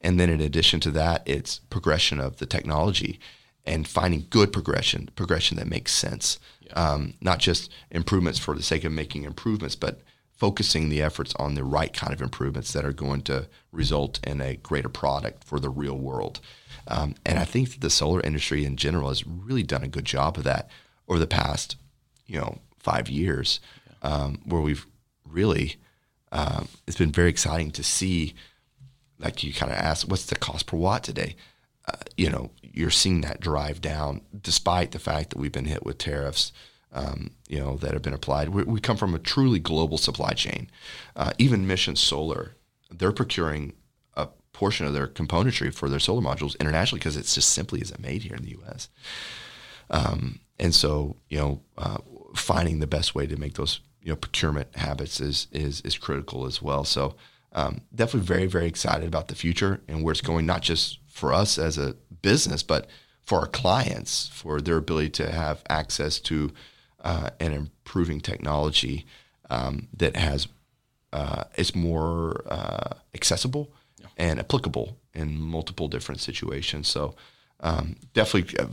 And then in addition to that, it's progression of the technology and finding good progression, progression that makes sense. Yeah. Um, not just improvements for the sake of making improvements, but focusing the efforts on the right kind of improvements that are going to result in a greater product for the real world. Um, and I think that the solar industry in general has really done a good job of that over the past, you know, five years, um, where we've really, um, it's been very exciting to see, like you kind of asked, what's the cost per watt today? Uh, you know, you're seeing that drive down despite the fact that we've been hit with tariffs, Um, you know, that have been applied. We, we come from a truly global supply chain. Uh, even Mission Solar, they're procuring a portion of their componentry for their solar modules internationally because it just simply isn't made here in the U S. Um, and so, you know, uh, finding the best way to make those, you know, procurement habits is is is critical as well. So um, definitely very, very excited about the future and where it's going, not just for us as a business, but for our clients, for their ability to have access to Uh, and improving technology um, that has uh, is more uh, accessible yeah. and applicable in multiple different situations. So um, definitely uh,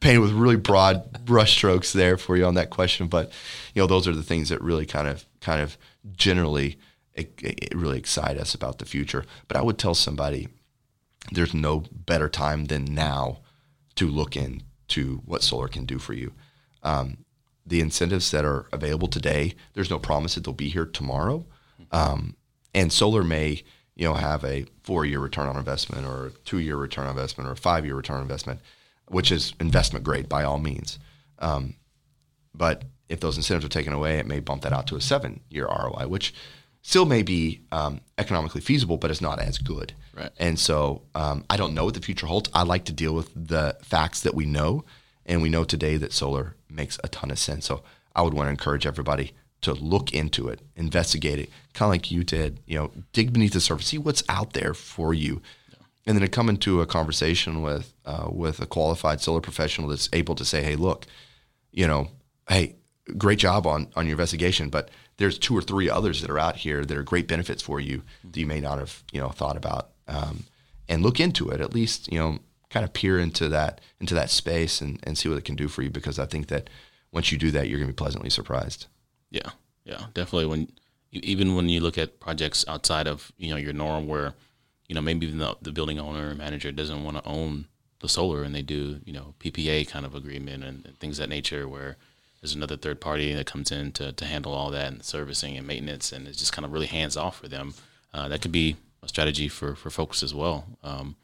painted with really broad brush strokes there for you on that question. But you know, those are the things that really kind of kind of generally it, it really excite us about the future. But I would tell somebody there's no better time than now to look into what solar can do for you. Um, the incentives that are available today, there's no promise that they'll be here tomorrow. Um, and solar may, you know, have a four-year return on investment or a two-year return on investment or a five-year return on investment, which is investment grade by all means. Um, but if those incentives are taken away, it may bump that out to a seven-year R O I, which still may be um, economically feasible, but it's not as good. Right. And so um, I don't know what the future holds. I like to deal with the facts that we know. And we know today that solar makes a ton of sense. So I would want to encourage everybody to look into it, investigate it, kind of like you did, you know, dig beneath the surface, see what's out there for you. Yeah. And then to come into a conversation with uh, with a qualified solar professional that's able to say, hey, look, you know, hey, great job on, on your investigation, but there's two or three others that are out here that are great benefits for you mm-hmm. that you may not have, you know, thought about. Um, and look into it, at least, you know, kind of peer into that into that space and, and see what it can do for you, because I think that once you do that, you're going to be pleasantly surprised. Yeah, yeah, definitely. When even when you look at projects outside of, you know, your norm, where, you know, maybe even the, the building owner or manager doesn't want to own the solar, and they do, you know, P P A kind of agreement and, and things of that nature, where there's another third party that comes in to, to handle all that and servicing and maintenance, and it's just kind of really hands off for them. Uh, that could be a strategy for, for folks as well. Um,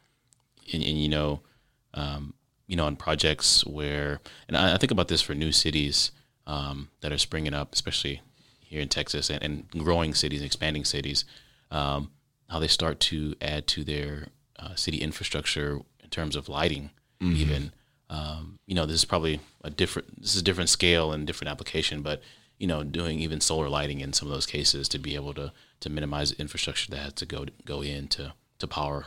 And, and, you know, um, you know, on projects where, and I, I think about this for new cities um, that are springing up, especially here in Texas, and, and growing cities, expanding cities, um, how they start to add to their uh, city infrastructure in terms of lighting, mm-hmm. even. Um, you know, this is probably a different, this is a different scale and different application, but, you know, doing even solar lighting in some of those cases to be able to, to minimize the infrastructure that has to go, go in to, to power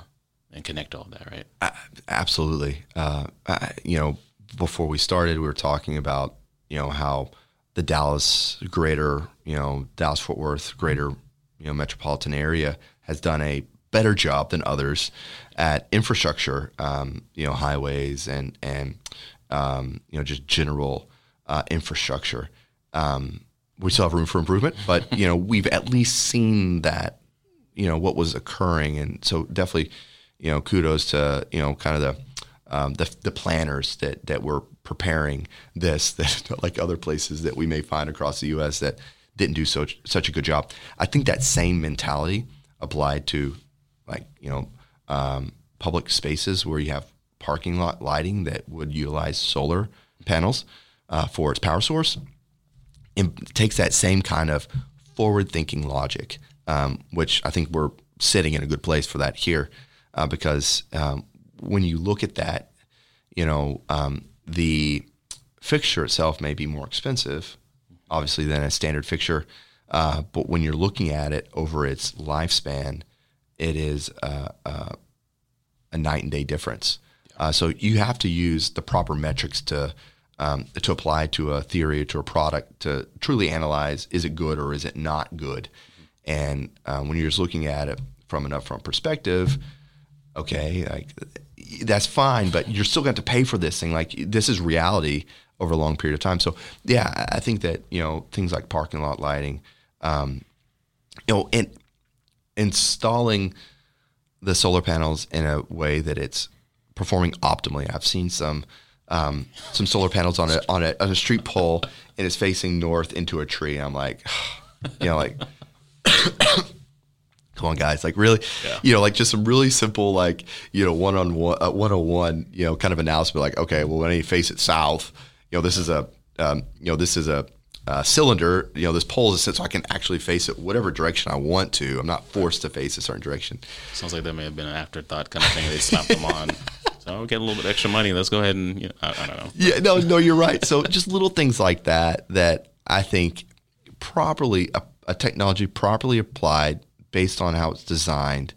and connect all that, right? Uh, absolutely. Uh, I, you know, before we started, we were talking about, you know, how the Dallas greater, you know, Dallas-Fort Worth greater, you know, metropolitan area has done a better job than others at infrastructure, um, you know, highways and, and um, you know, just general uh, infrastructure. Um, we still have room for improvement, but, you know, we've at least seen that, you know, what was occurring. And so definitely, you know, kudos to, you know, kind of the um, the the planners that that were preparing this, that like other places that we may find across the U S that didn't do so, such a good job. I think that same mentality applied to, like, you know, um, public spaces where you have parking lot lighting that would utilize solar panels uh, for its power source. It takes that same kind of forward-thinking logic, um, which I think we're sitting in a good place for that here, uh, because um, when you look at that, you know, um, the fixture itself may be more expensive, obviously, than a standard fixture. Uh, but when you're looking at it over its lifespan, it is a, a, a night and day difference. Uh, so you have to use the proper metrics to um, to apply to a theory, to a product, to truly analyze, is it good or is it not good? And uh, when you're just looking at it from an upfront perspective, okay, like, that's fine, but you're still going to have to pay for this thing. Like, this is reality over a long period of time. So yeah, I think that, you know, things like parking lot lighting, um, you know, in, installing the solar panels in a way that it's performing optimally. I've seen some um, some solar panels on a on a on a street pole and it's facing north into a tree. I'm like, you know, like, come on, guys, like, really, yeah. You know, like, just some really simple, like, you know, one on one, uh, one on one, you know, kind of announcement, like, okay, well, when you face it south, you know, this is a, um, you know, this is a uh, cylinder, you know, this pole is set so I can actually face it whatever direction I want to. I'm not forced to face a certain direction. Sounds like that may have been an afterthought kind of thing. They slapped them on. So we get a little bit extra money. Let's go ahead and, you know, I, I don't know. Yeah, no, no, you're right. So just little things like that, that I think properly, a, a technology properly applied based on how it's designed,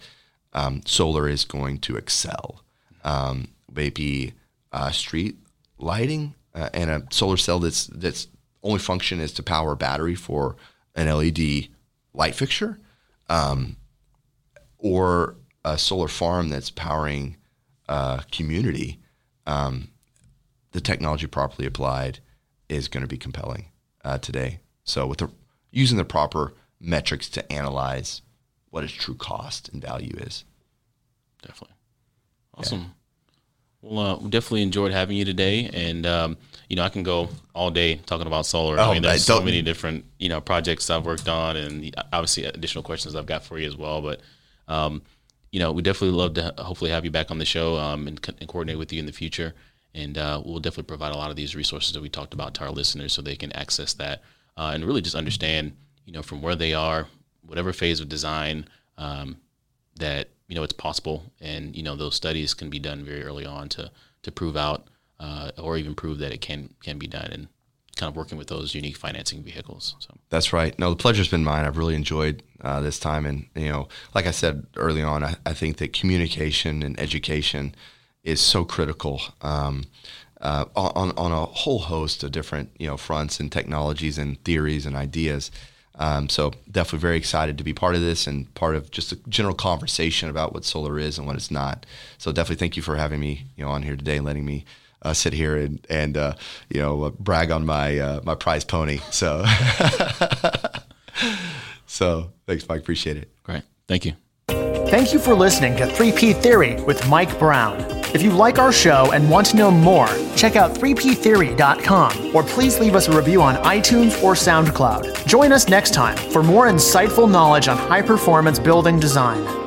um, solar is going to excel. Um, maybe uh, street lighting uh, and a solar cell that's that's only function is to power a battery for an L E D light fixture, um, or a solar farm that's powering a community, um, the technology properly applied is going to be compelling uh, today. So with the, using the proper metrics to analyze what its true cost and value is. Definitely. Awesome. Yeah. Well, uh, definitely enjoyed having you today, and um, you know, I can go all day talking about solar. Oh, I mean, there's I so many different, you know, projects I've worked on, and obviously additional questions I've got for you as well. But um, you know, we definitely love to hopefully have you back on the show um, and, co- and coordinate with you in the future. And uh, we'll definitely provide a lot of these resources that we talked about to our listeners, so they can access that uh, and really just understand, you know, from where they are, whatever phase of design um, that. You know, it's possible, and, you know, those studies can be done very early on to to prove out uh, or even prove that it can can be done, and kind of working with those unique financing vehicles. So that's right. No, the pleasure's been mine. I've really enjoyed uh, this time. And, you know, like I said early on, I, I think that communication and education is so critical um, uh, on, on a whole host of different, you know, fronts and technologies and theories and ideas. Um, so definitely very excited to be part of this and part of just a general conversation about what solar is and what it's not. So definitely thank you for having me, you know, on here today and letting me uh, sit here and, and uh, you know, uh, brag on my uh, my prize pony. So, so thanks, Mike. Appreciate it. Great. Thank you. Thank you for listening to three P Theory with Mike Brown. If you like our show and want to know more, check out three P theory dot com, or please leave us a review on iTunes or SoundCloud. Join us next time for more insightful knowledge on high-performance building design.